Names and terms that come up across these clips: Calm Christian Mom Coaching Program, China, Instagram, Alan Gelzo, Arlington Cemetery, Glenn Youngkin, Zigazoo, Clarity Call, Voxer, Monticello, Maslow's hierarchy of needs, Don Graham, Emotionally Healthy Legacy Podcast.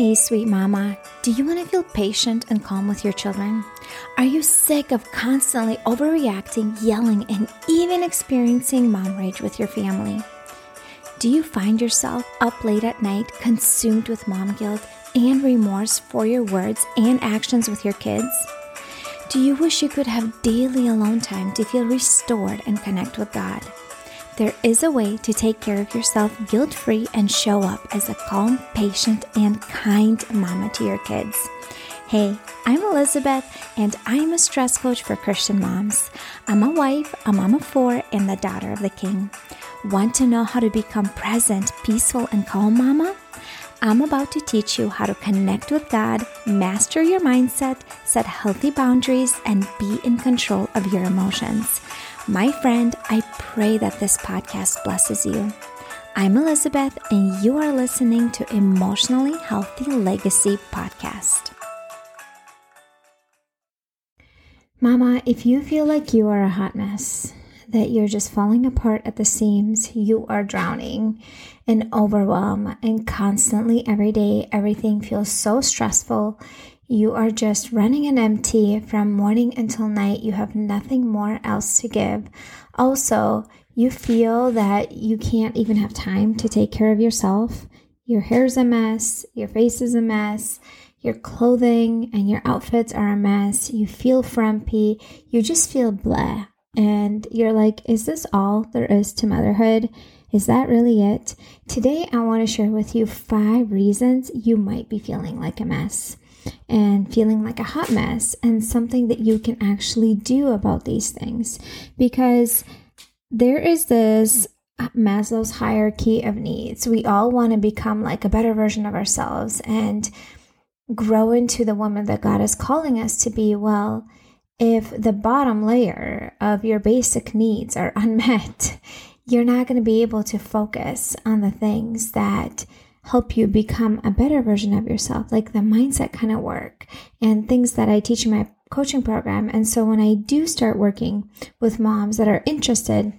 Hey, sweet mama, do you want to feel patient and calm with your children? Are you sick of constantly overreacting, yelling, and even experiencing mom rage with your family? Do you find yourself up late at night consumed with mom guilt and remorse for your words and actions with your kids? Do you wish you could have daily alone time to feel restored and connect with God? There is a way to take care of yourself guilt-free and show up as a calm, patient, and kind mama to your kids. Hey, I'm Elizabeth, and I'm a stress coach for Christian moms. I'm a wife, a mom of four, and the daughter of the King. Want to know how to become present, peaceful, and calm mama? I'm about to teach you how to connect with God, master your mindset, set healthy boundaries, and be in control of your emotions. My friend, I pray that this podcast blesses you. I'm Elizabeth, and you are listening to Emotionally Healthy Legacy Podcast. Mama, if you feel like you are a hot mess, that you're just falling apart at the seams, you are drowning in overwhelm, and constantly every day, everything feels so stressful. You are just running on empty from morning until night. You have nothing more else to give. Also, you feel that you can't even have time to take care of yourself. Your hair's a mess. Your face is a mess. Your clothing and your outfits are a mess. You feel frumpy. You just feel blah. And you're like, is this all there is to motherhood? Is that really it? Today, I want to share with you 5 reasons you might be feeling like a mess and feeling like a hot mess, and something that you can actually do about these things, because there is this Maslow's hierarchy of needs. We all want to become like a better version of ourselves and grow into the woman that God is calling us to be. Well, if the bottom layer of your basic needs are unmet, you're not going to be able to focus on the things that help you become a better version of yourself, like the mindset kind of work and things that I teach in my coaching program. And so when I do start working with moms that are interested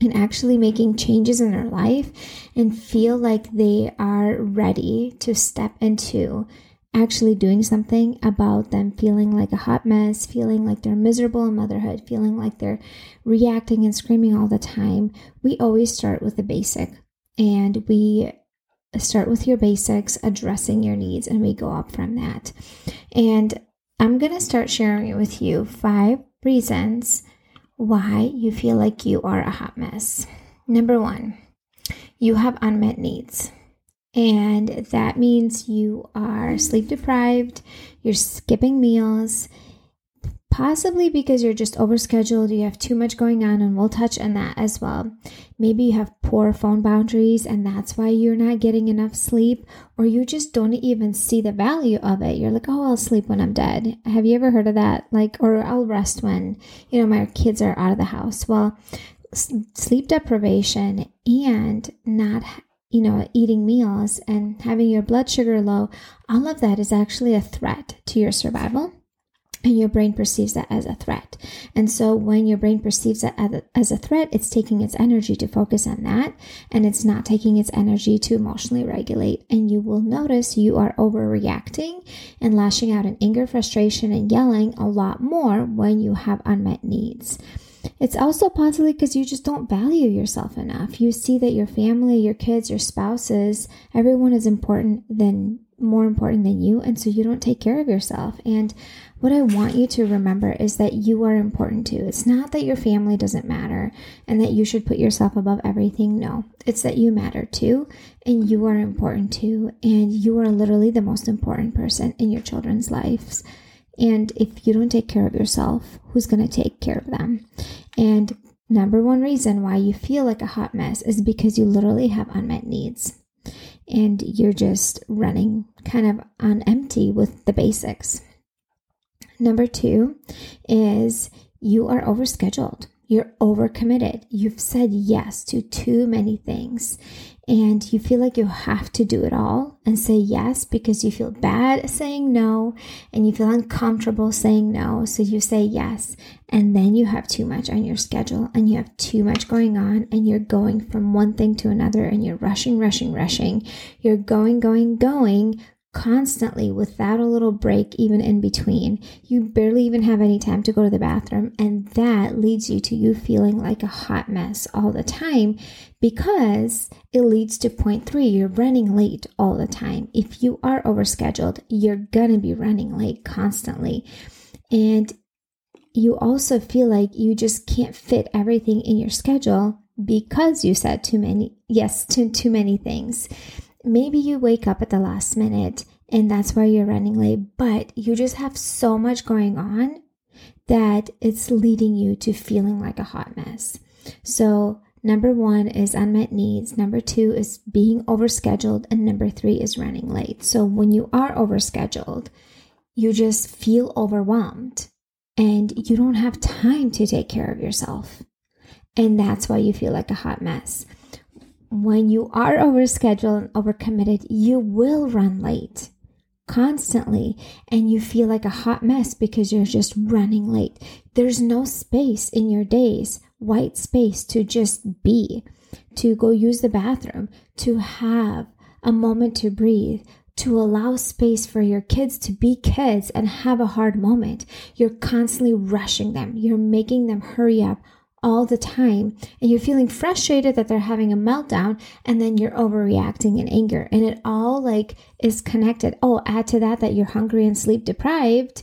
in actually making changes in their life and feel like they are ready to step into actually doing something about them feeling like a hot mess, feeling like they're miserable in motherhood, feeling like they're reacting and screaming all the time, we always start with the basic, and we start with your basics, addressing your needs, and we go up from that. And I'm going to start sharing with you 5 reasons why you feel like you are a hot mess. Number 1, you have unmet needs. And that means you are sleep deprived, you're skipping meals, possibly because you're just overscheduled, you have too much going on, and we'll touch on that as well. Maybe you have poor phone boundaries, and that's why you're not getting enough sleep, or you just don't even see the value of it. You're like, oh, I'll sleep when I'm dead. Have you ever heard of that? Like, or I'll rest when, you know, my kids are out of the house. Well, sleep deprivation and not eating meals and having your blood sugar low, all of that is actually a threat to your survival. And your brain perceives that as a threat. And so when your brain perceives that as a threat, it's taking its energy to focus on that. And it's not taking its energy to emotionally regulate. And you will notice you are overreacting and lashing out in anger, frustration, and yelling a lot more when you have unmet needs. It's also possibly because you just don't value yourself enough. You see that your family, your kids, your spouses, everyone is more important than you, and so you don't take care of yourself. And what I want you to remember is that you are important too. It's not that your family doesn't matter and that you should put yourself above everything. No, it's that you matter too, and you are important too, and you are literally the most important person in your children's lives. And if you don't take care of yourself, who's going to take care of them? And number 1 reason why you feel like a hot mess is because you literally have unmet needs. And you're just running kind of on empty with the basics. Number 2 is you are overscheduled. You're overcommitted. You've said yes to too many things. And you feel like you have to do it all and say yes because you feel bad saying no. And you feel uncomfortable saying no. So you say yes. And then you have too much on your schedule. And you have too much going on. And you're going from one thing to another. And you're rushing. You're going. constantly without a little break, even in between. You barely even have any time to go to the bathroom. And that leads you to you feeling like a hot mess all the time, because it leads to point three. You're running late all the time. If you are overscheduled, you're going to be running late constantly. And you also feel like you just can't fit everything in your schedule because you said too many things. Maybe you wake up at the last minute and that's why you're running late, but you just have so much going on that it's leading you to feeling like a hot mess. So number one is unmet needs. Number two is being overscheduled. And number three is running late. So when you are overscheduled, you just feel overwhelmed and you don't have time to take care of yourself. And that's why you feel like a hot mess. When you are overscheduled and overcommitted, you will run late constantly and you feel like a hot mess because you're just running late. There's no space in your days, white space to just be, to go use the bathroom, to have a moment to breathe, to allow space for your kids to be kids and have a hard moment. You're constantly rushing them. You're making them hurry up all the time, and you're feeling frustrated that they're having a meltdown, and then you're overreacting in anger, and it all like is connected. Oh, add to that you're hungry and sleep deprived,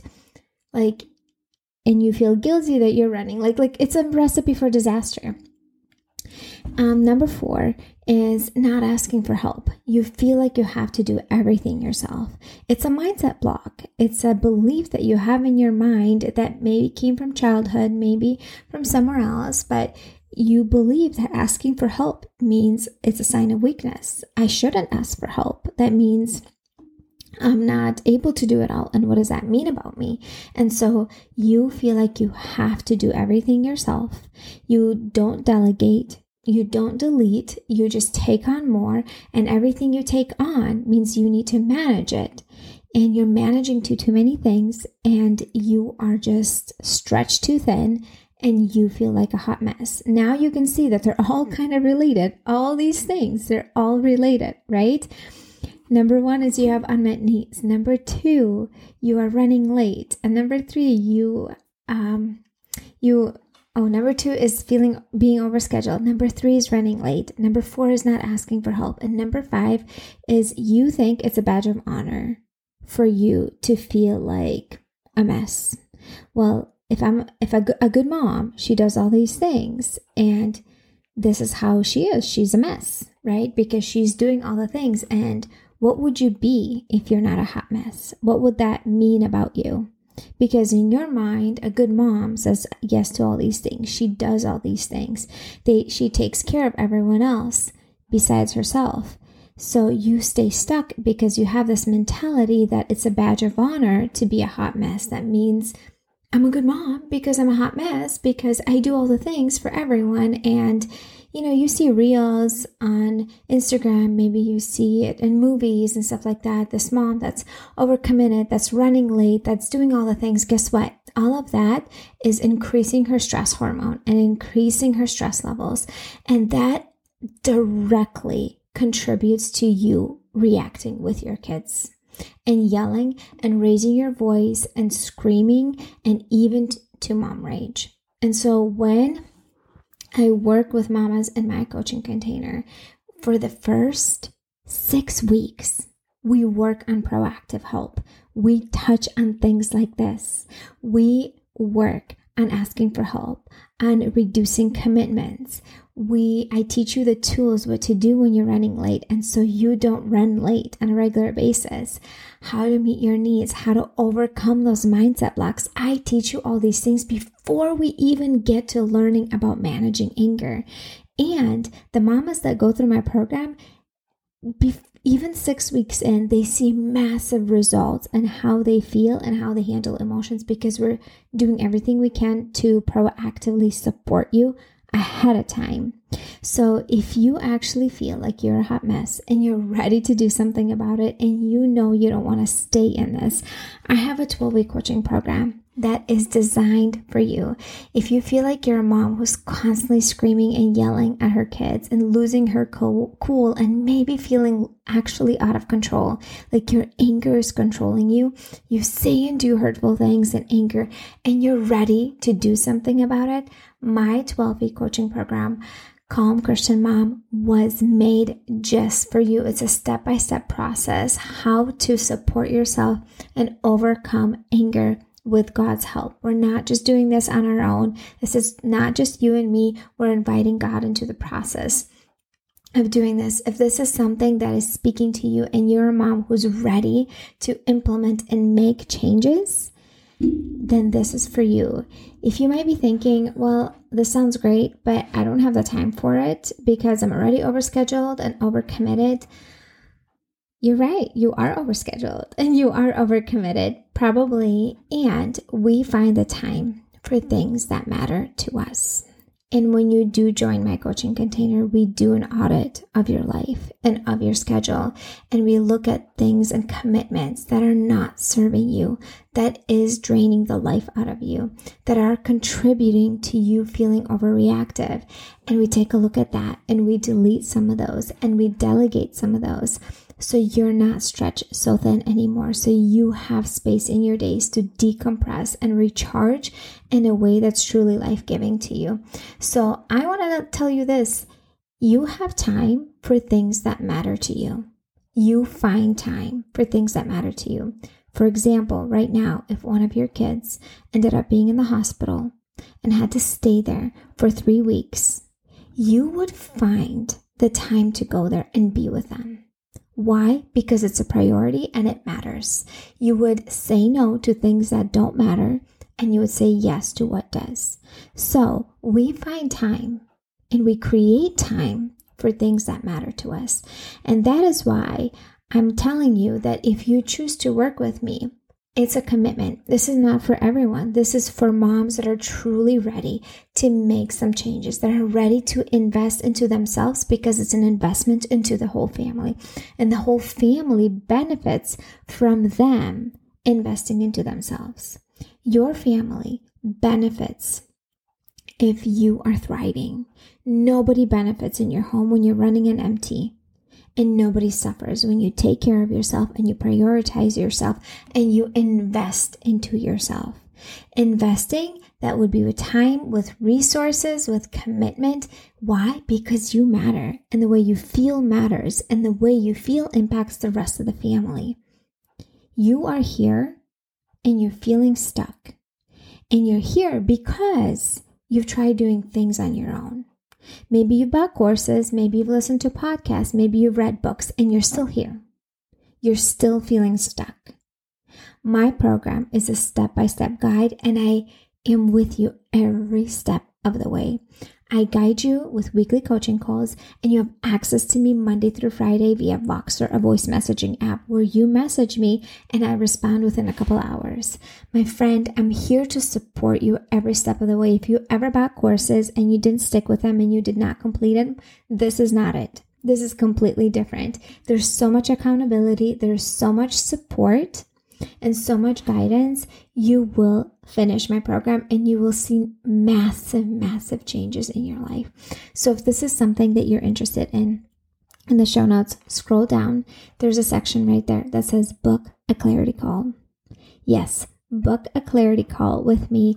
like, and you feel guilty that you're running like it's a recipe for disaster. Number four is not asking for help. You feel like you have to do everything yourself. It's a mindset block. It's a belief that you have in your mind that maybe came from childhood, maybe from somewhere else, but you believe that asking for help means it's a sign of weakness. I shouldn't ask for help. That means I'm not able to do it all. And what does that mean about me? And so you feel like you have to do everything yourself. You don't delegate. You don't delete. You just take on more. And everything you take on means you need to manage it. And you're managing too many things. And you are just stretched too thin. And you feel like a hot mess. Now you can see that they're all kind of related. All these things, they're all related, right? Number one is you have unmet needs. Number two, you are running late. And number three, number two is being overscheduled. Number three is running late. Number four is not asking for help. And number five is you think it's a badge of honor for you to feel like a mess. Well, if a good mom, she does all these things, and this is how she is. She's a mess, right? Because she's doing all the things. And what would you be if you're not a hot mess? What would that mean about you? Because in your mind, a good mom says yes to all these things. She does all these things. She takes care of everyone else besides herself. So you stay stuck because you have this mentality that it's a badge of honor to be a hot mess. That means I'm a good mom because I'm a hot mess because I do all the things for everyone. And, you know, you see reels on Instagram, maybe you see it in movies and stuff like that. This mom that's overcommitted, that's running late, that's doing all the things. Guess what? All of that is increasing her stress hormone and increasing her stress levels. And that directly contributes to you reacting with your kids and yelling and raising your voice and screaming and even to mom rage. And so when I work with mamas in my coaching container, for the first 6 weeks, we work on proactive help. We touch on things like this. We work on asking for help, on reducing commitments. I teach you the tools, what to do when you're running late, and so you don't run late on a regular basis, how to meet your needs, how to overcome those mindset blocks. I teach you all these things before we even get to learning about managing anger. And the mamas that go through my program, even 6 weeks in, they see massive results in how they feel and how they handle emotions, because we're doing everything we can to proactively support you ahead of time. So if you actually feel like you're a hot mess and you're ready to do something about it, and you know you don't want to stay in this, I have a 12-week coaching program that is designed for you. If you feel like you're a mom who's constantly screaming and yelling at her kids and losing her cool and maybe feeling actually out of control, like your anger is controlling you, you say and do hurtful things in anger, and you're ready to do something about it, my 12-week coaching program, Calm Christian Mom, was made just for you. It's a step-by-step process how to support yourself and overcome anger with God's help. We're not just doing this on our own. This is not just you and me. We're inviting God into the process of doing this. If this is something that is speaking to you and you're a mom who's ready to implement and make changes, then this is for you. If you might be thinking, well, this sounds great, but I don't have the time for it because I'm already overscheduled and overcommitted. You're right. You are overscheduled and you are overcommitted, probably. And we find the time for things that matter to us. And when you do join my coaching container, we do an audit of your life and of your schedule. And we look at things and commitments that are not serving you, that is draining the life out of you, that are contributing to you feeling overreactive. And we take a look at that and we delete some of those and we delegate some of those. So you're not stretched so thin anymore. So you have space in your days to decompress and recharge in a way that's truly life-giving to you. So I want to tell you this. You have time for things that matter to you. You find time for things that matter to you. For example, right now, if one of your kids ended up being in the hospital and had to stay there for 3 weeks, you would find the time to go there and be with them. Why? Because it's a priority and it matters. You would say no to things that don't matter and you would say yes to what does. So we find time and we create time for things that matter to us. And that is why I'm telling you that if you choose to work with me, it's a commitment. This is not for everyone. This is for moms that are truly ready to make some changes, that are ready to invest into themselves because it's an investment into the whole family. And the whole family benefits from them investing into themselves. Your family benefits if you are thriving. Nobody benefits in your home when you're running on empty. And nobody suffers when you take care of yourself and you prioritize yourself and you invest into yourself. Investing, that would be with time, with resources, with commitment. Why? Because you matter, and the way you feel matters, and the way you feel impacts the rest of the family. You are here and you're feeling stuck. And you're here because you've tried doing things on your own. Maybe you bought courses, maybe you've listened to podcasts, maybe you've read books, and you're still here. You're still feeling stuck. My program is a step-by-step guide, and I am with you every step of the way. I guide you with weekly coaching calls, and you have access to me Monday through Friday via Voxer, a voice messaging app where you message me and I respond within a couple hours. My friend, I'm here to support you every step of the way. If you ever bought courses and you didn't stick with them and you did not complete them, this is not it. This is completely different. There's so much accountability. There's so much support and so much guidance. You will finish my program and you will see massive, massive changes in your life. So if this is something that you're interested in the show notes, scroll down. There's a section right there that says book a clarity call. Yes, book a clarity call with me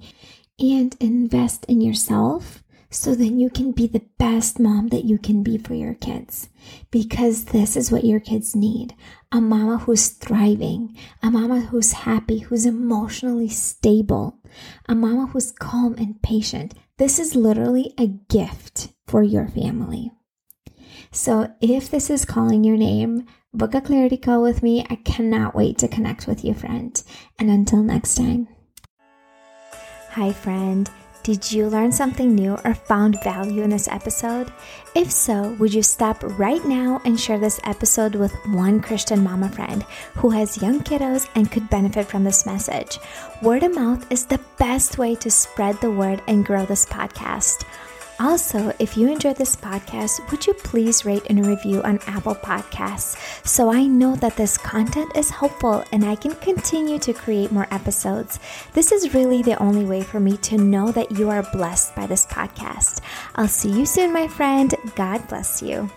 and invest in yourself so that you can be the best mom that you can be for your kids. Because this is what your kids need. A mama who's thriving, a mama who's happy, who's emotionally stable, a mama who's calm and patient. This is literally a gift for your family. So if this is calling your name, book a clarity call with me. I cannot wait to connect with you, friend. And until next time. Hi, friend. Did you learn something new or found value in this episode? If so, would you stop right now and share this episode with one Christian mama friend who has young kiddos and could benefit from this message? Word of mouth is the best way to spread the word and grow this podcast. Also, if you enjoyed this podcast, would you please rate and review on Apple Podcasts so I know that this content is helpful and I can continue to create more episodes. This is really the only way for me to know that you are blessed by this podcast. I'll see you soon, my friend. God bless you.